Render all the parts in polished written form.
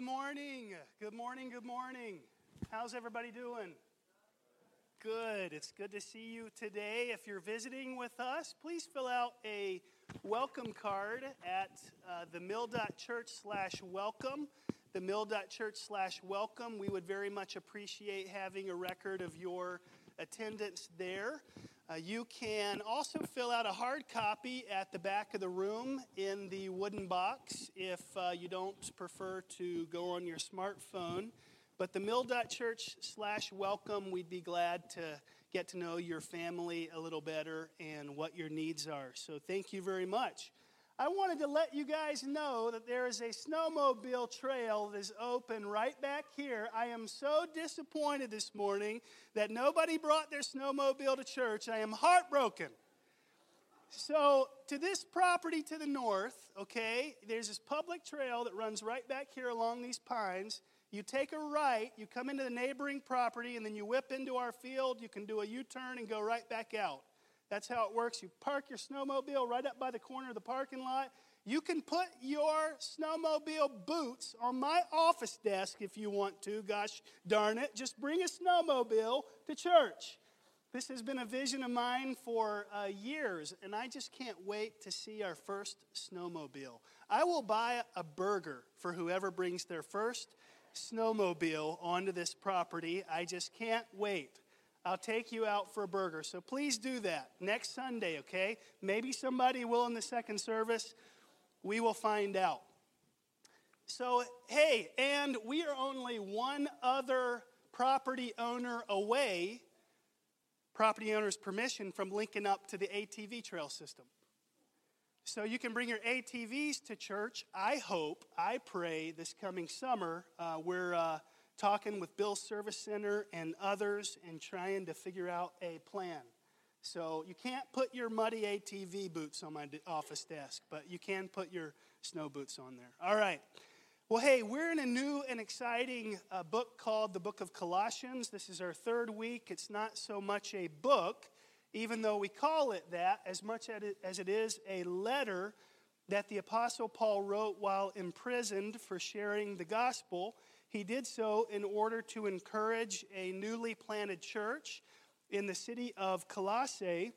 Good morning. Good morning. Good morning. How's everybody doing? Good. It's good to see you today. If you're visiting with us, please fill out a welcome card at themill.church/welcome. Themill.church/welcome. We would very much appreciate having a record of your attendance there. You can also fill out a hard copy at the back of the room in the wooden box if you don't prefer to go on your smartphone. But themill.church/welcome, we'd be glad to get to know your family a little better and what your needs are. So thank you very much. I wanted to let you guys know that there is a snowmobile trail that is open right back here. I am so disappointed this morning that nobody brought their snowmobile to church. I am heartbroken. So to this property to the north, okay, there's this public trail that runs right back here along these pines. You take a right, you come into the neighboring property, and then you whip into our field. You can do a U-turn and go right back out. That's how it works. You park your snowmobile right up by the corner of the parking lot. You can put your snowmobile boots on my office desk if you want to. Gosh darn it. Just bring a snowmobile to church. This has been a vision of mine for years, and I just can't wait to see our first snowmobile. I will buy a burger for whoever brings their first snowmobile onto this property. I just can't wait. I'll take you out for a burger. So please do that next Sunday, okay? Maybe somebody will in the second service. We will find out. So, hey, and we are only one other property owner away, property owner's permission, from linking up to the ATV trail system. So you can bring your ATVs to church, I hope, I pray, this coming summer. We're talking with Bill's Service Center and others and trying to figure out a plan. So you can't put your muddy ATV boots on my office desk, but you can put your snow boots on there. All right. Well, hey, we're in a new and exciting book called the Book of Colossians. This is our third week. It's not so much a book, even though we call it that, as much as it is a letter that the Apostle Paul wrote while imprisoned for sharing the gospel. He did so in order to encourage a newly planted church in the city of Colossae.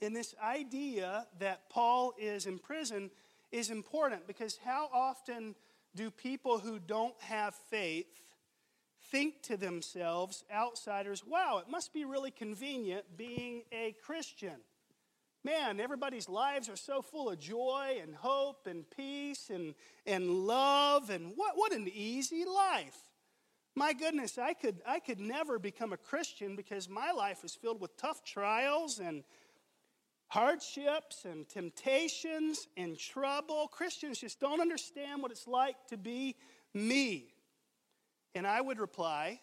And this idea that Paul is in prison is important because how often do people who don't have faith think to themselves, outsiders, wow, it must be really convenient being a Christian. Man, everybody's lives are so full of joy and hope and peace and love, and what an easy life. My goodness, I could never become a Christian because my life is filled with tough trials and hardships and temptations and trouble. Christians just don't understand what it's like to be me. And I would reply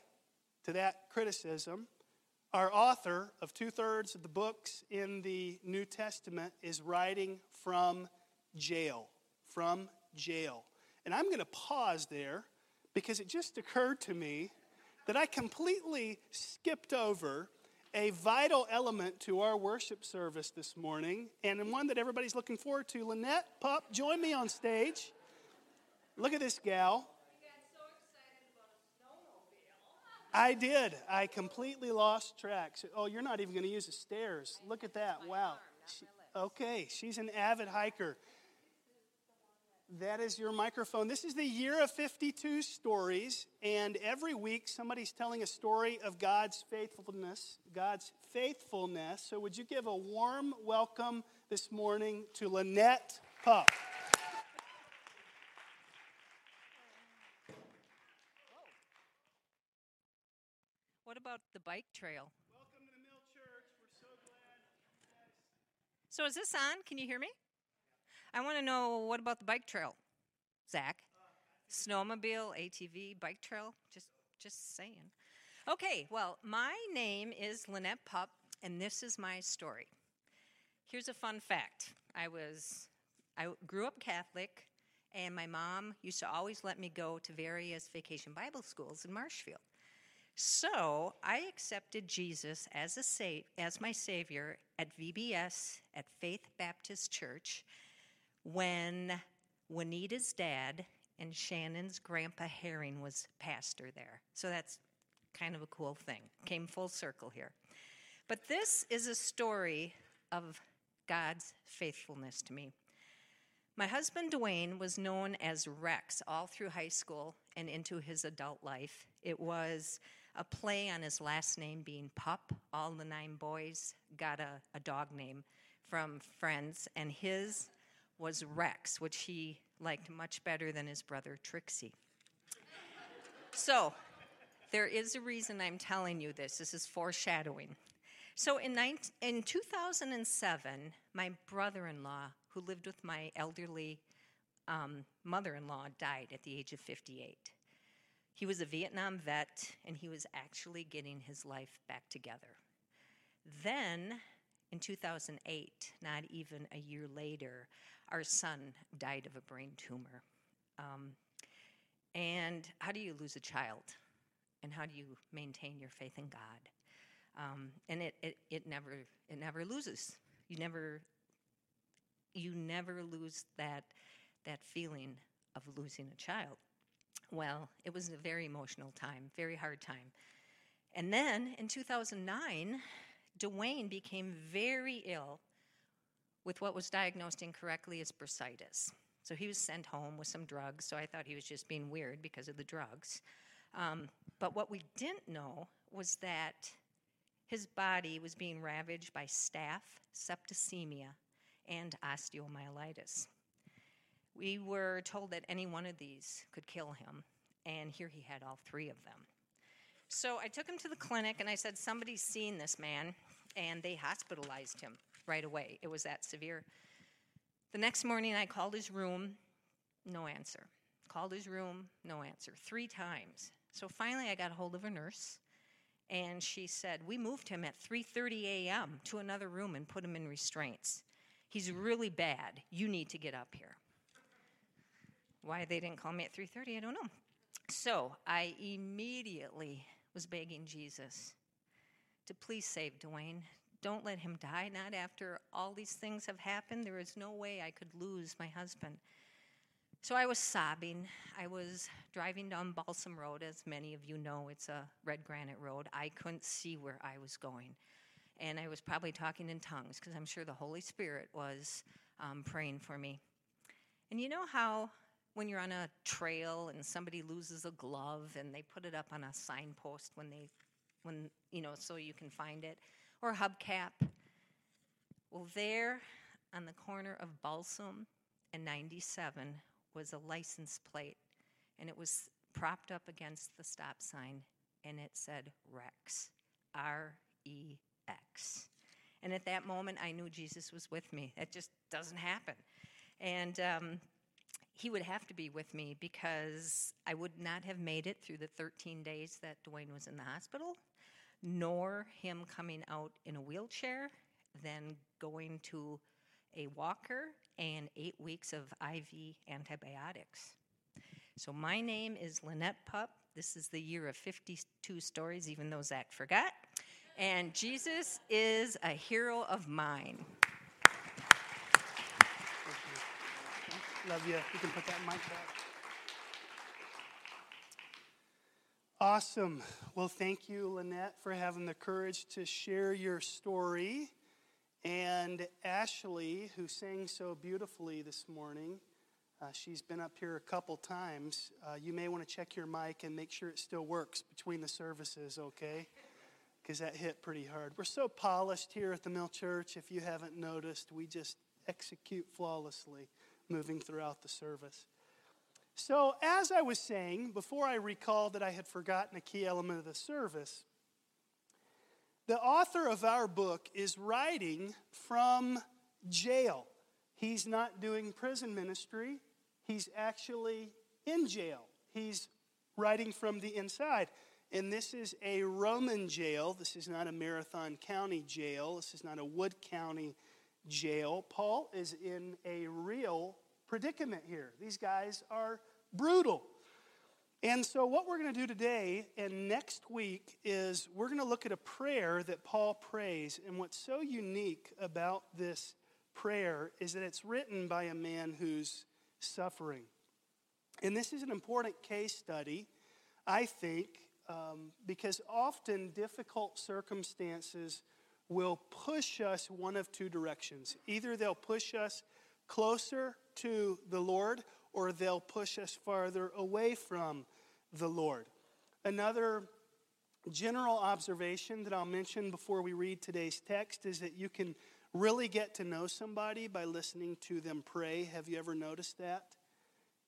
to that criticism. Our author of two-thirds of the books in the New Testament is writing from jail, And I'm going to pause there because it just occurred to me that I completely skipped over a vital element to our worship service this morning, and one that everybody's looking forward to. Lynette Pupp, join me on stage. Look at this gal. I did. I completely lost track. So, oh, you're not even going to use the stairs. Look at that. Wow. Okay, she's an avid hiker. That is your microphone. This is the year of 52 stories, and every week somebody's telling a story of God's faithfulness. So would you give a warm welcome this morning to Lynette Pupp? What about the bike trail? Welcome to the Mill Church. We're so glad you guys. So is this on? Can you hear me? Yeah. I want to know, what about the bike trail, Zach? Snowmobile, ATV, bike trail? Just saying. Okay, well, my name is Lynette Pupp, and this is my story. Here's a fun fact. I grew up Catholic, and my mom used to always let me go to various vacation Bible schools in Marshfield. So I accepted Jesus as my Savior at VBS at Faith Baptist Church when Juanita's dad and Shannon's grandpa Herring was pastor there. So that's kind of a cool thing. Came full circle here. But this is a story of God's faithfulness to me. My husband, Dwayne, was known as Rex all through high school and into his adult life. It was a play on his last name being Pup. All the nine boys got a dog name from friends, and his was Rex, which he liked much better than his brother, Trixie. So there is a reason I'm telling you this. This is foreshadowing. So in 2007, my brother-in-law, who lived with my elderly mother-in-law, died at the age of 58. He was a Vietnam vet, and he was actually getting his life back together. Then, in 2008, not even a year later, our son died of a brain tumor. And how do you lose a child? And how do you maintain your faith in God? And it never loses. You never lose that feeling of losing a child. Well, it was a very emotional time, very hard time. And then in 2009, Dwayne became very ill with what was diagnosed incorrectly as bursitis. So he was sent home with some drugs, so I thought he was just being weird because of the drugs. But what we didn't know was that his body was being ravaged by staph, septicemia, and osteomyelitis. We were told that any one of these could kill him, and here he had all three of them. So I took him to the clinic, and I said, somebody's seen this man, and they hospitalized him right away. It was that severe. The next morning, I called his room, no answer. Called his room, no answer, 3 times. So finally, I got a hold of a nurse, and she said, we moved him at 3:30 a.m. to another room and put him in restraints. He's really bad. You need to get up here. Why they didn't call me at 3:30, I don't know. So I immediately was begging Jesus to please save Dwayne. Don't let him die, not after all these things have happened. There is no way I could lose my husband. So I was sobbing. I was driving down Balsam Road. As many of you know, it's a red granite road. I couldn't see where I was going. And I was probably talking in tongues because I'm sure the Holy Spirit was praying for me. And you know how when you're on a trail and somebody loses a glove and they put it up on a signpost when so you can find it, or a hubcap? Well, there on the corner of Balsam and 97 was a license plate, and it was propped up against the stop sign, and it said Rex, R-E-X. And at that moment, I knew Jesus was with me. That just doesn't happen. And he would have to be with me because I would not have made it through the 13 days that Dwayne was in the hospital, nor him coming out in a wheelchair, then going to a walker, and 8 weeks of IV antibiotics. So my name is Lynette Pupp. This is the year of 52 stories, even though Zach forgot. And Jesus is a hero of mine. Love you. You can put that mic back. Awesome. Well, thank you, Lynette, for having the courage to share your story. And Ashley, who sang so beautifully this morning, she's been up here a couple times. You may want to check your mic and make sure it still works between the services, okay? Because that hit pretty hard. We're so polished here at the Mill Church. If you haven't noticed, we just execute flawlessly moving throughout the service. So as I was saying, before I recalled that I had forgotten a key element of the service, the author of our book is writing from jail. He's not doing prison ministry. He's actually in jail. He's writing from the inside. And this is a Roman jail. This is not a Marathon County jail. This is not a Wood County jail. Paul is in a real predicament here. These guys are brutal. And so what we're going to do today and next week is we're going to look at a prayer that Paul prays. And what's so unique about this prayer is that it's written by a man who's suffering. And this is an important case study, I think, because often difficult circumstances will push us one of two directions. Either they'll push us closer to the Lord, or they'll push us farther away from the Lord. Another general observation that I'll mention before we read today's text is that you can really get to know somebody by listening to them pray. Have you ever noticed that?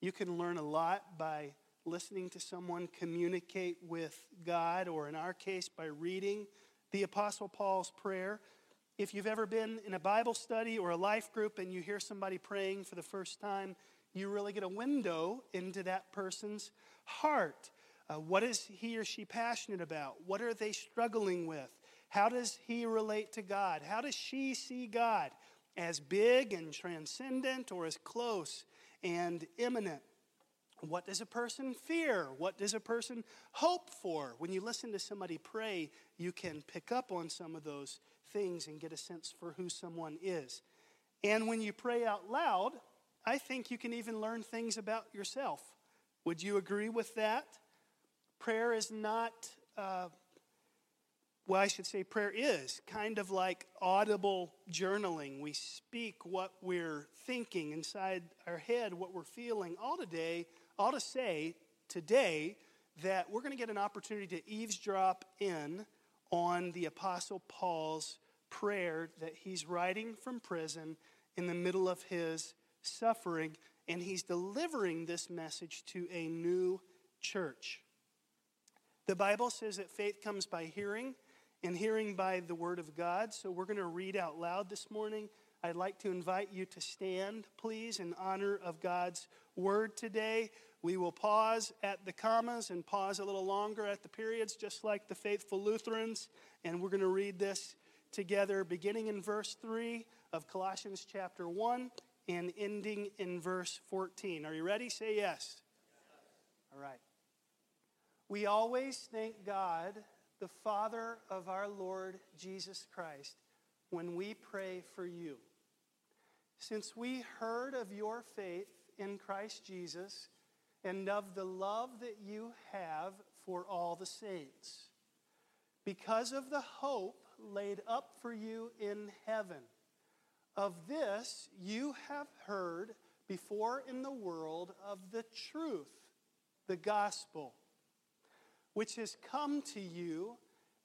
You can learn a lot by listening to someone communicate with God, or in our case, by reading the Apostle Paul's prayer. If you've ever been in a Bible study or a life group and you hear somebody praying for the first time, you really get a window into that person's heart. What is he or she passionate about? What are they struggling with? How does he relate to God? How does she see God? As big and transcendent, or as close and imminent? What does a person fear? What does a person hope for? When you listen to somebody pray, you can pick up on some of those things and get a sense for who someone is. And when you pray out loud, I think you can even learn things about yourself. Would you agree with that? Prayer is not, well, I should say prayer is kind of like audible journaling. We speak what we're thinking inside our head, what we're feeling, all to say today that we're going to get an opportunity to eavesdrop in on the Apostle Paul's prayer that he's writing from prison in the middle of his suffering, and he's delivering this message to a new church. The Bible says that faith comes by hearing, and hearing by the word of God. So we're going to read out loud this morning. I'd like to invite you to stand, please, in honor of God's word today. We will pause at the commas and pause a little longer at the periods, just like the faithful Lutherans. And we're going to read this together, beginning in verse 3 of Colossians chapter 1 and ending in verse 14. Are you ready? Say yes. All right. We always thank God, the Father of our Lord Jesus Christ, when we pray for you. Since we heard of your faith in Christ Jesus and of the love that you have for all the saints, because of the hope laid up for you in heaven, of this you have heard before in the world, of the truth, the gospel, which has come to you,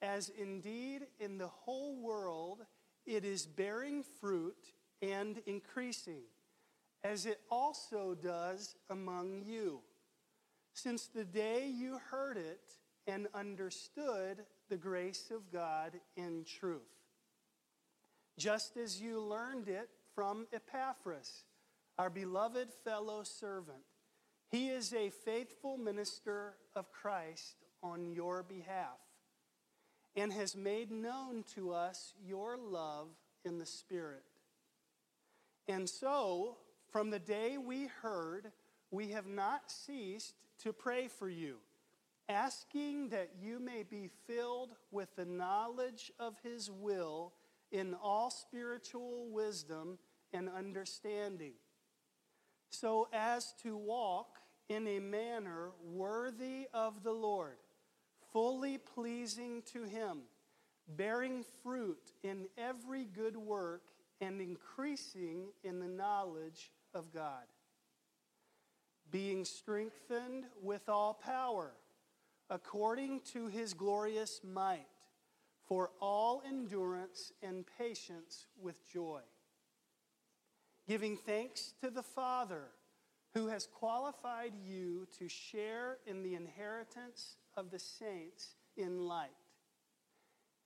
as indeed in the whole world it is bearing fruit and increasing, as it also does among you, since the day you heard it and understood the grace of God in truth. Just as you learned it from Epaphras, our beloved fellow servant, he is a faithful minister of Christ on your behalf, and has made known to us your love in the Spirit. And so, from the day we heard, we have not ceased to pray for you, asking that you may be filled with the knowledge of his will in all spiritual wisdom and understanding, so as to walk in a manner worthy of the Lord, fully pleasing to him, bearing fruit in every good work and increasing in the knowledge of God, being strengthened with all power according to his glorious might, for all endurance and patience with joy, giving thanks to the Father who has qualified you to share in the inheritance of the saints in light.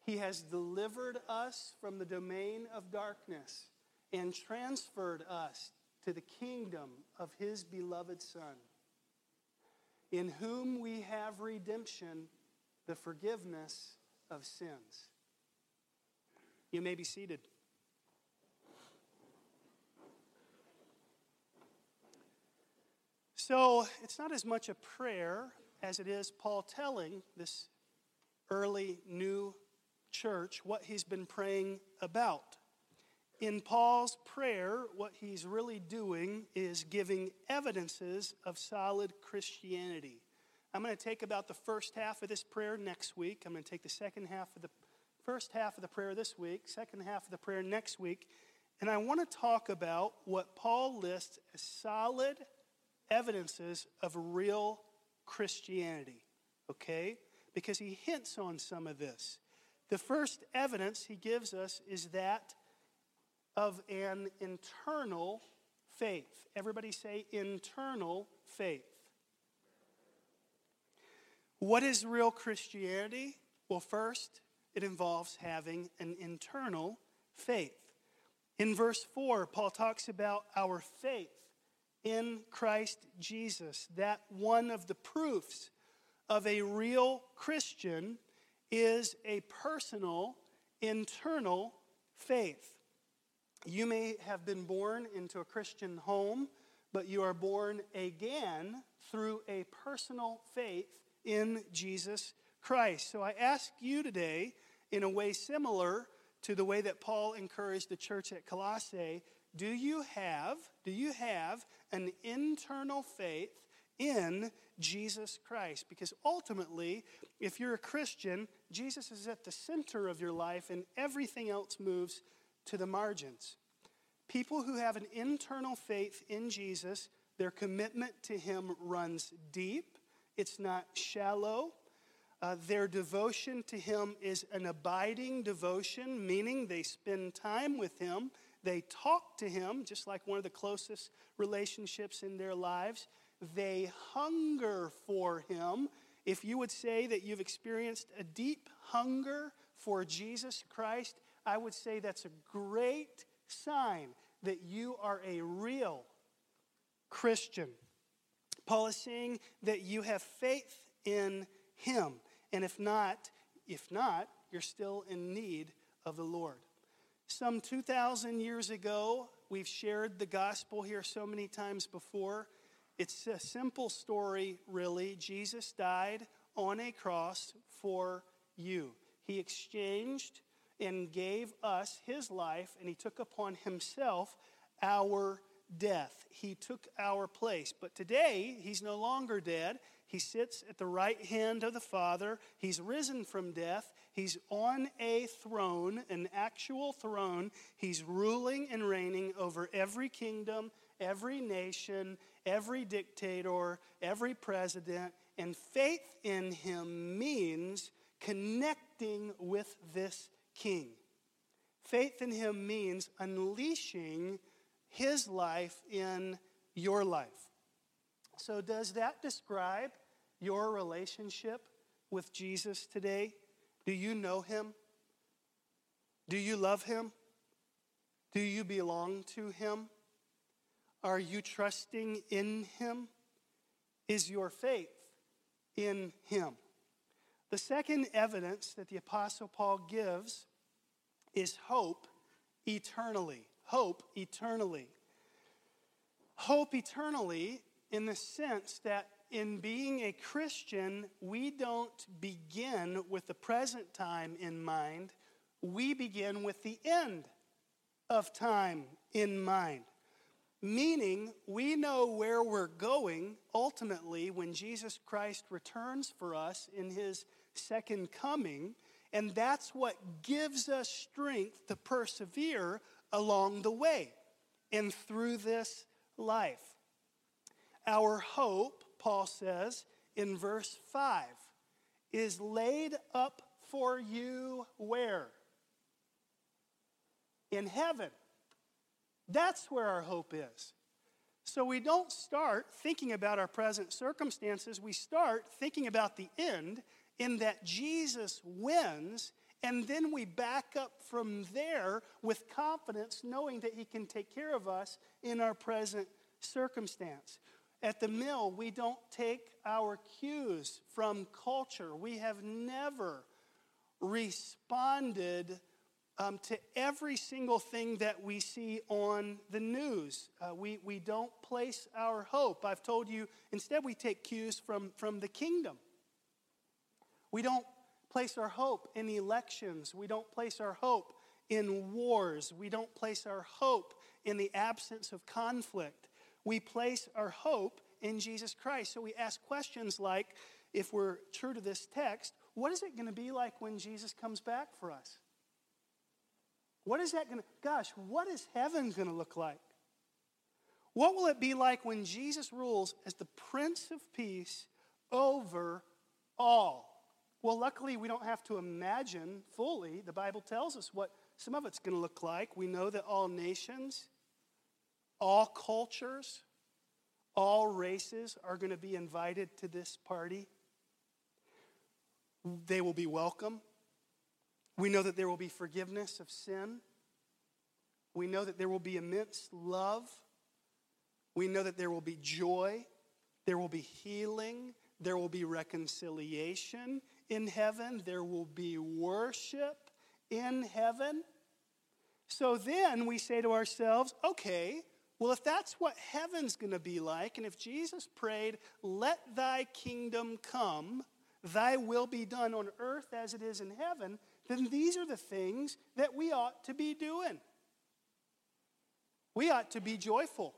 He has delivered us from the domain of darkness and transferred us to the kingdom of his beloved Son, in whom we have redemption, the forgiveness of sins. You may be seated. So it's not as much a prayer as it is Paul telling this early new church what he's been praying about. In Paul's prayer, what he's really doing is giving evidences of solid Christianity. I'm going to take about the first half of this prayer next week. I'm going to take the second half of the first half of the prayer this week, second half of the prayer next week. And I want to talk about what Paul lists as solid evidences of real Christianity, okay? Because he hints on some of this. The first evidence he gives us is that of an internal faith. Everybody say internal faith. What is real Christianity? Well, first, it involves having an internal faith. In verse 4, Paul talks about our faith in Christ Jesus, that one of the proofs of a real Christian is a personal, internal faith. You may have been born into a Christian home, but you are born again through a personal faith in Jesus Christ. So I ask you today, in a way similar to the way that Paul encouraged the church at Colossae, do you have an internal faith in Jesus Christ? Because ultimately, if you're a Christian, Jesus is at the center of your life and everything else moves to the margins. People who have an internal faith in Jesus, their commitment to him runs deep. It's not shallow. Their devotion to him is an abiding devotion, meaning they spend time with him. They talk to him, just like one of the closest relationships in their lives. They hunger for him. If you would say that you've experienced a deep hunger for Jesus Christ, I would say that's a great sign that you are a real Christian. Paul is saying that you have faith in him. And if not, you're still in need of the Lord. Some 2,000 years ago, we've shared the gospel here so many times before. It's a simple story, really. Jesus died on a cross for you. He exchanged and gave us his life, and he took upon himself our death. He took our place. But today, he's no longer dead. He sits at the right hand of the Father. He's risen from death. He's on a throne, an actual throne. He's ruling and reigning over every kingdom, every nation, every dictator, every president. And faith in him means connecting with this King. Faith in him means unleashing his life in your life. So does that describe your relationship with Jesus today? Do you know him? Do you love him? Do you belong to him? Are you trusting in him? Is your faith in him? The second evidence that the Apostle Paul gives is hope eternally. Hope eternally. Hope eternally in the sense that in being a Christian, we don't begin with the present time in mind. We begin with the end of time in mind. Meaning, we know where we're going ultimately when Jesus Christ returns for us in his second coming, and that's what gives us strength to persevere along the way and through this life. Our hope, Paul says in verse 5, is laid up for you where? In heaven. That's where our hope is. So we don't start thinking about our present circumstances. We start thinking about the end in that Jesus wins, and then we back up from there with confidence, knowing that he can take care of us in our present circumstance. At the Mill, we don't take our cues from culture. We have never responded to every single thing that we see on the news. We don't place our hope. I've told you, instead we take cues from the kingdom. We don't place our hope in elections. We don't place our hope in wars. We don't place our hope in the absence of conflict. We place our hope in Jesus Christ. So we ask questions like, if we're true to this text, what is it going to be like when Jesus comes back for us? What is that going to, gosh, what is heaven going to look like? What will it be like when Jesus rules as the Prince of Peace over all? Well, luckily, we don't have to imagine fully. The Bible tells us what some of it's going to look like. We know that all nations, all cultures, all races are going to be invited to this party. They will be welcome. We know that there will be forgiveness of sin. We know that there will be immense love. We know that there will be joy. There will be healing. There will be reconciliation in heaven. There will be worship in heaven. So then we say to ourselves, okay, well, if that's what heaven's going to be like, and if Jesus prayed, let thy kingdom come, thy will be done on earth as it is in heaven, then these are the things that we ought to be doing. We ought to be joyful.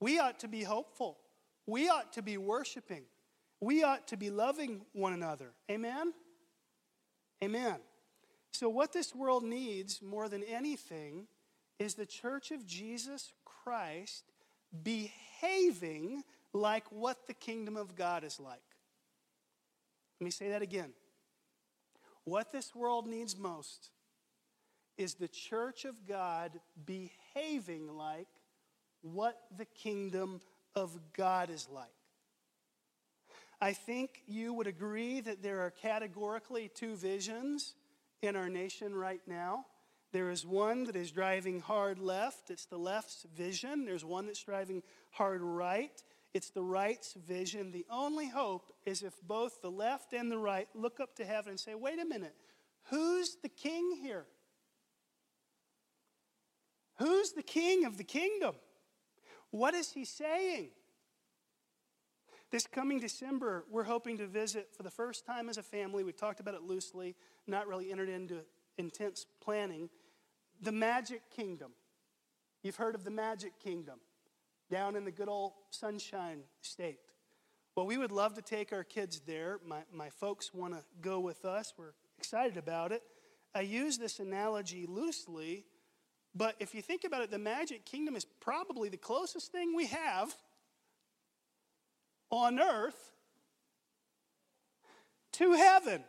We ought to be hopeful. We ought to be worshiping. We ought to be loving one another. Amen? Amen. So what this world needs more than anything is the church of Jesus Christ behaving like what the kingdom of God is like. Let me say that again. What this world needs most is the church of God behaving like what the kingdom of God is like. I think you would agree that there are categorically two visions in our nation right now. There is one that is driving hard left. It's the left's vision. There's one that's driving hard right. It's the right's vision. The only hope is if both the left and the right look up to heaven and say, wait a minute, who's the king here? Who's the king of the kingdom? What is he saying? This coming December, we're hoping to visit for the first time as a family. We've talked about it loosely, not really entered into intense planning. The Magic Kingdom. You've heard of the Magic Kingdom down in the good old Sunshine State. Well, we would love to take our kids there. My folks want to go with us. We're excited about it. I use this analogy loosely, but if you think about it, the Magic Kingdom is probably the closest thing we have on earth to heaven.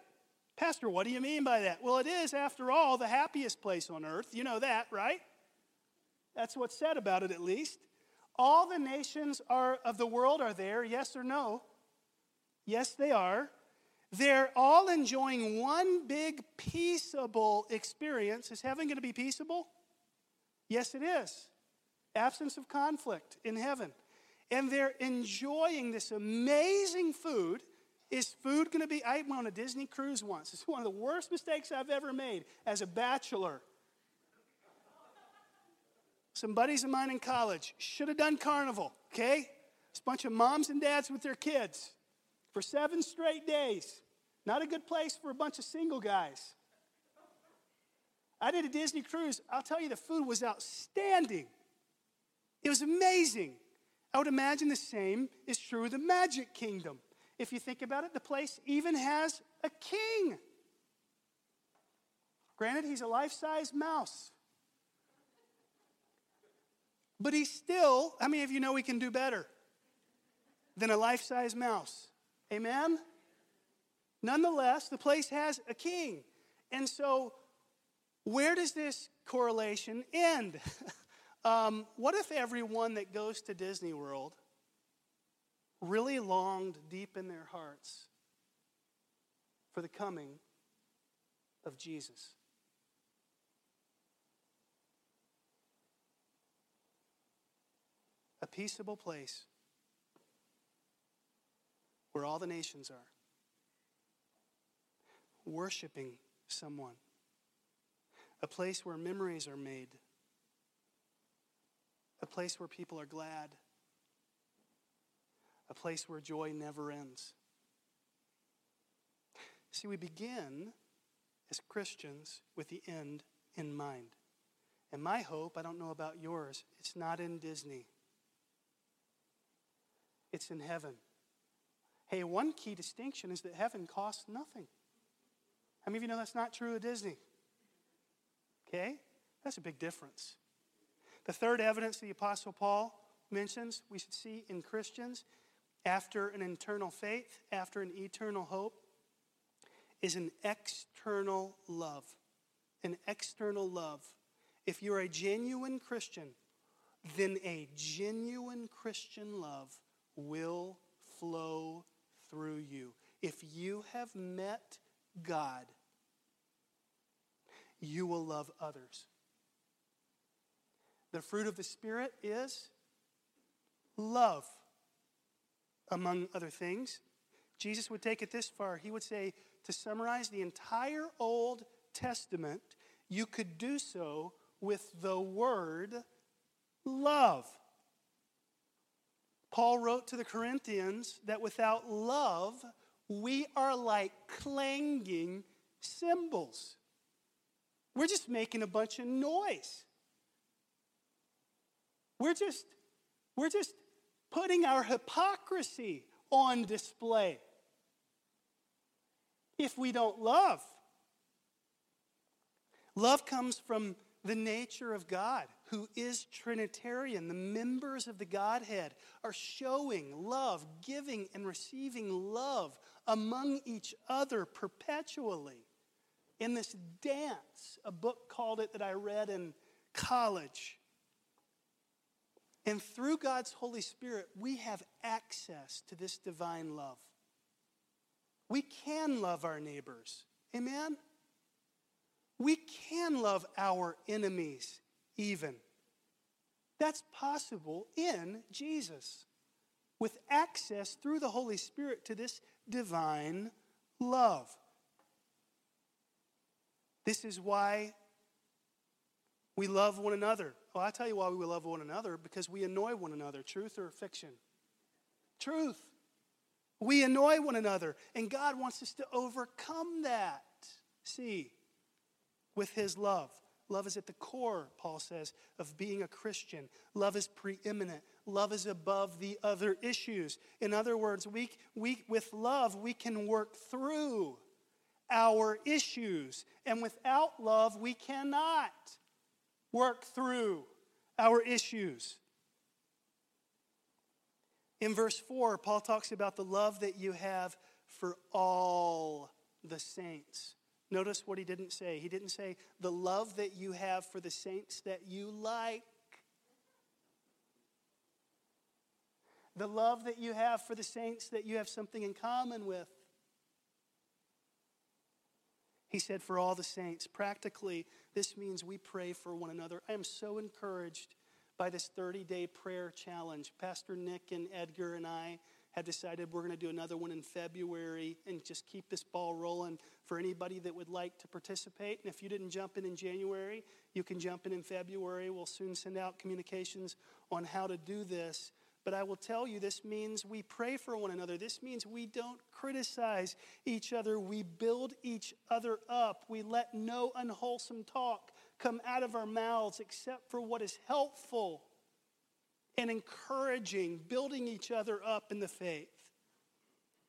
Pastor, what do you mean by that? Well, it is, after all, the happiest place on earth. You know that, right? That's what's said about it, at least. All the nations of the world are there, yes or no? Yes, they are. They're all enjoying one big peaceable experience. Is heaven going to be peaceable? Yes, it is. Absence of conflict in heaven. And they're enjoying this amazing food. Is food going to be? I went on a Disney cruise once. It's one of the worst mistakes I've ever made as a bachelor. Some buddies of mine in college should have done Carnival, okay? It's a bunch of moms and dads with their kids for 7 straight days. Not a good place for a bunch of single guys. I did a Disney cruise. I'll tell you, the food was outstanding. It was amazing. I would imagine the same is true of the Magic Kingdom. If you think about it, the place even has a king. Granted, he's a life-size mouse. But he's still, how many of you know we can do better than a life-size mouse? Amen? Nonetheless, the place has a king. And so, where does this correlation end? What if everyone that goes to Disney World really longed deep in their hearts for the coming of Jesus? A peaceable place where all the nations are, worshiping someone, a place where memories are made, a place where people are glad, a place where joy never ends. See, we begin as Christians with the end in mind. And my hope, I don't know about yours, it's not in Disney. It's in heaven. Hey, one key distinction is that heaven costs nothing. How many of you know that's not true of Disney? Okay? That's a big difference. The third evidence the Apostle Paul mentions we should see in Christians after an internal faith, after an eternal hope, is an external love. An external love. If you're a genuine Christian, then a genuine Christian love will flow through you. If you have met God, you will love others. The fruit of the Spirit is love, among other things. Jesus would take it this far. He would say, to summarize the entire Old Testament, you could do so with the word love. Paul wrote to the Corinthians that without love, we are like clanging cymbals. We're just making a bunch of noise. We're just putting our hypocrisy on display. If we don't love. Love comes from the nature of God, who is Trinitarian. The members of the Godhead are showing love, giving and receiving love among each other perpetually. In this dance, a book called it that I read in college. And through God's Holy Spirit, we have access to this divine love. We can love our neighbors. Amen? We can love our enemies even. That's possible in Jesus with access through the Holy Spirit to this divine love. This is why we love one another. Well, I'll tell you why we love one another, because we annoy one another. Truth or fiction? Truth. We annoy one another, and God wants us to overcome that. See, with his love. Love is at the core, Paul says, of being a Christian. Love is preeminent. Love is above the other issues. In other words, with love, we can work through our issues. And without love, we cannot work through our issues. In verse 4, Paul talks about the love that you have for all the saints. Notice what he didn't say. He didn't say the love that you have for the saints that you like. The love that you have for the saints that you have something in common with. He said for all the saints. Practically, this means we pray for one another. I am so encouraged by this 30-day prayer challenge. Pastor Nick and Edgar and I have decided we're going to do another one in February and just keep this ball rolling for anybody that would like to participate. And if you didn't jump in January, you can jump in February. We'll soon send out communications on how to do this. But I will tell you, this means we pray for one another. This means we don't criticize each other. We build each other up. We let no unwholesome talk come out of our mouths except for what is helpful and encouraging, building each other up in the faith.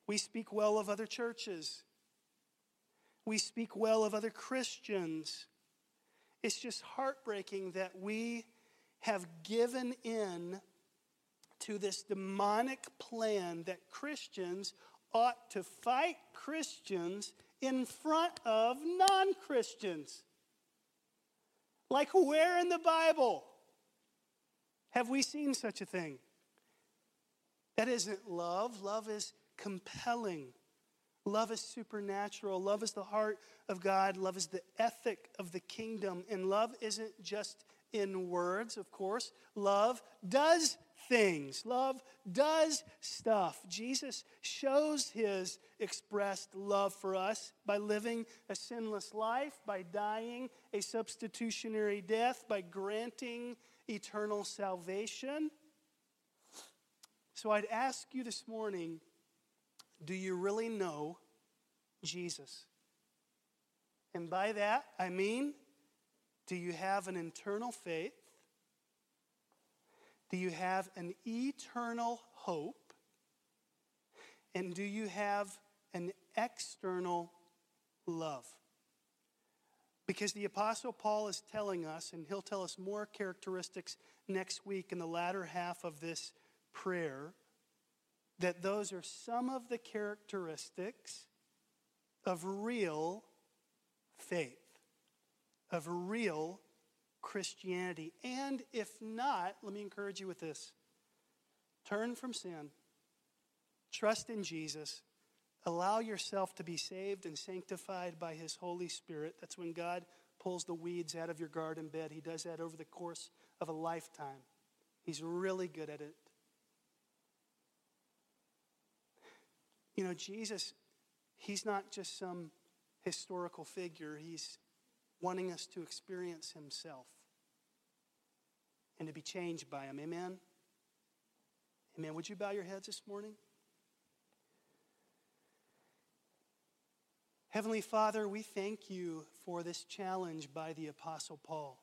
We speak well of other churches. We speak well of other Christians. It's just heartbreaking that we have given in to this demonic plan that Christians ought to fight Christians in front of non-Christians. Like, where in the Bible have we seen such a thing? That isn't love. Love is compelling. Love is supernatural. Love is the heart of God. Love is the ethic of the kingdom. And love isn't just in words, of course. Love does things. Love does stuff. Jesus shows his expressed love for us by living a sinless life, by dying a substitutionary death, by granting eternal salvation. So I'd ask you this morning, do you really know Jesus? And by that, I mean, Do you have an internal faith? Do you have an eternal hope? And do you have an external love? Because the Apostle Paul is telling us, and he'll tell us more characteristics next week in the latter half of this prayer, that those are some of the characteristics of real faith, of real Christianity. And if not, let me encourage you with this. Turn from sin. Trust in Jesus. Allow yourself to be saved and sanctified by his Holy Spirit. That's when God pulls the weeds out of your garden bed. He does that over the course of a lifetime. He's really good at it. You know, Jesus, he's not just some historical figure. He's wanting us to experience himself and to be changed by him. Amen? Amen. Would you bow your heads this morning? Heavenly Father, we thank you for this challenge by the Apostle Paul.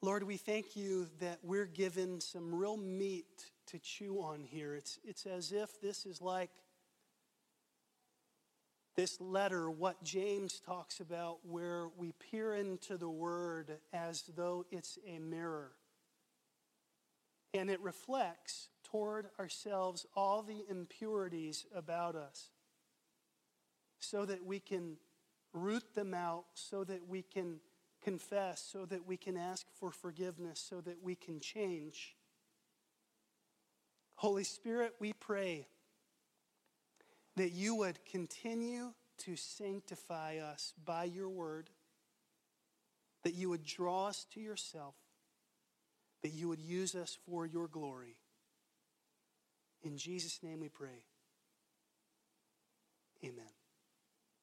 Lord, we thank you that we're given some real meat to chew on here. It's as if this is like this letter, what James talks about, where we peer into the word as though it's a mirror. And it reflects toward ourselves all the impurities about us, so that we can root them out, so that we can confess, so that we can ask for forgiveness, so that we can change. Holy Spirit, we pray that you would continue to sanctify us by your word, that you would draw us to yourself, that you would use us for your glory. In Jesus' name we pray.